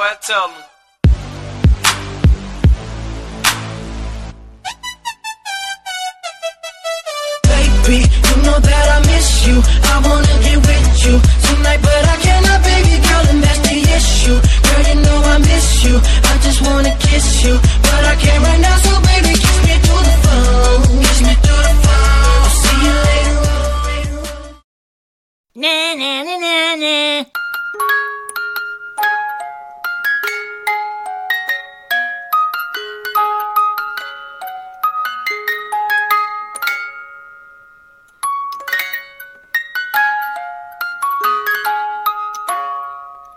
I tell him. Baby, you know that I miss you. I wanna get with you tonight, but I cannot, baby girl, and that's the issue. Girl, you know I miss you. I just wanna kiss you, but I can't right now, so baby, kiss me through the phone. Kiss me through the phone. I'll see you later on. Na na na na.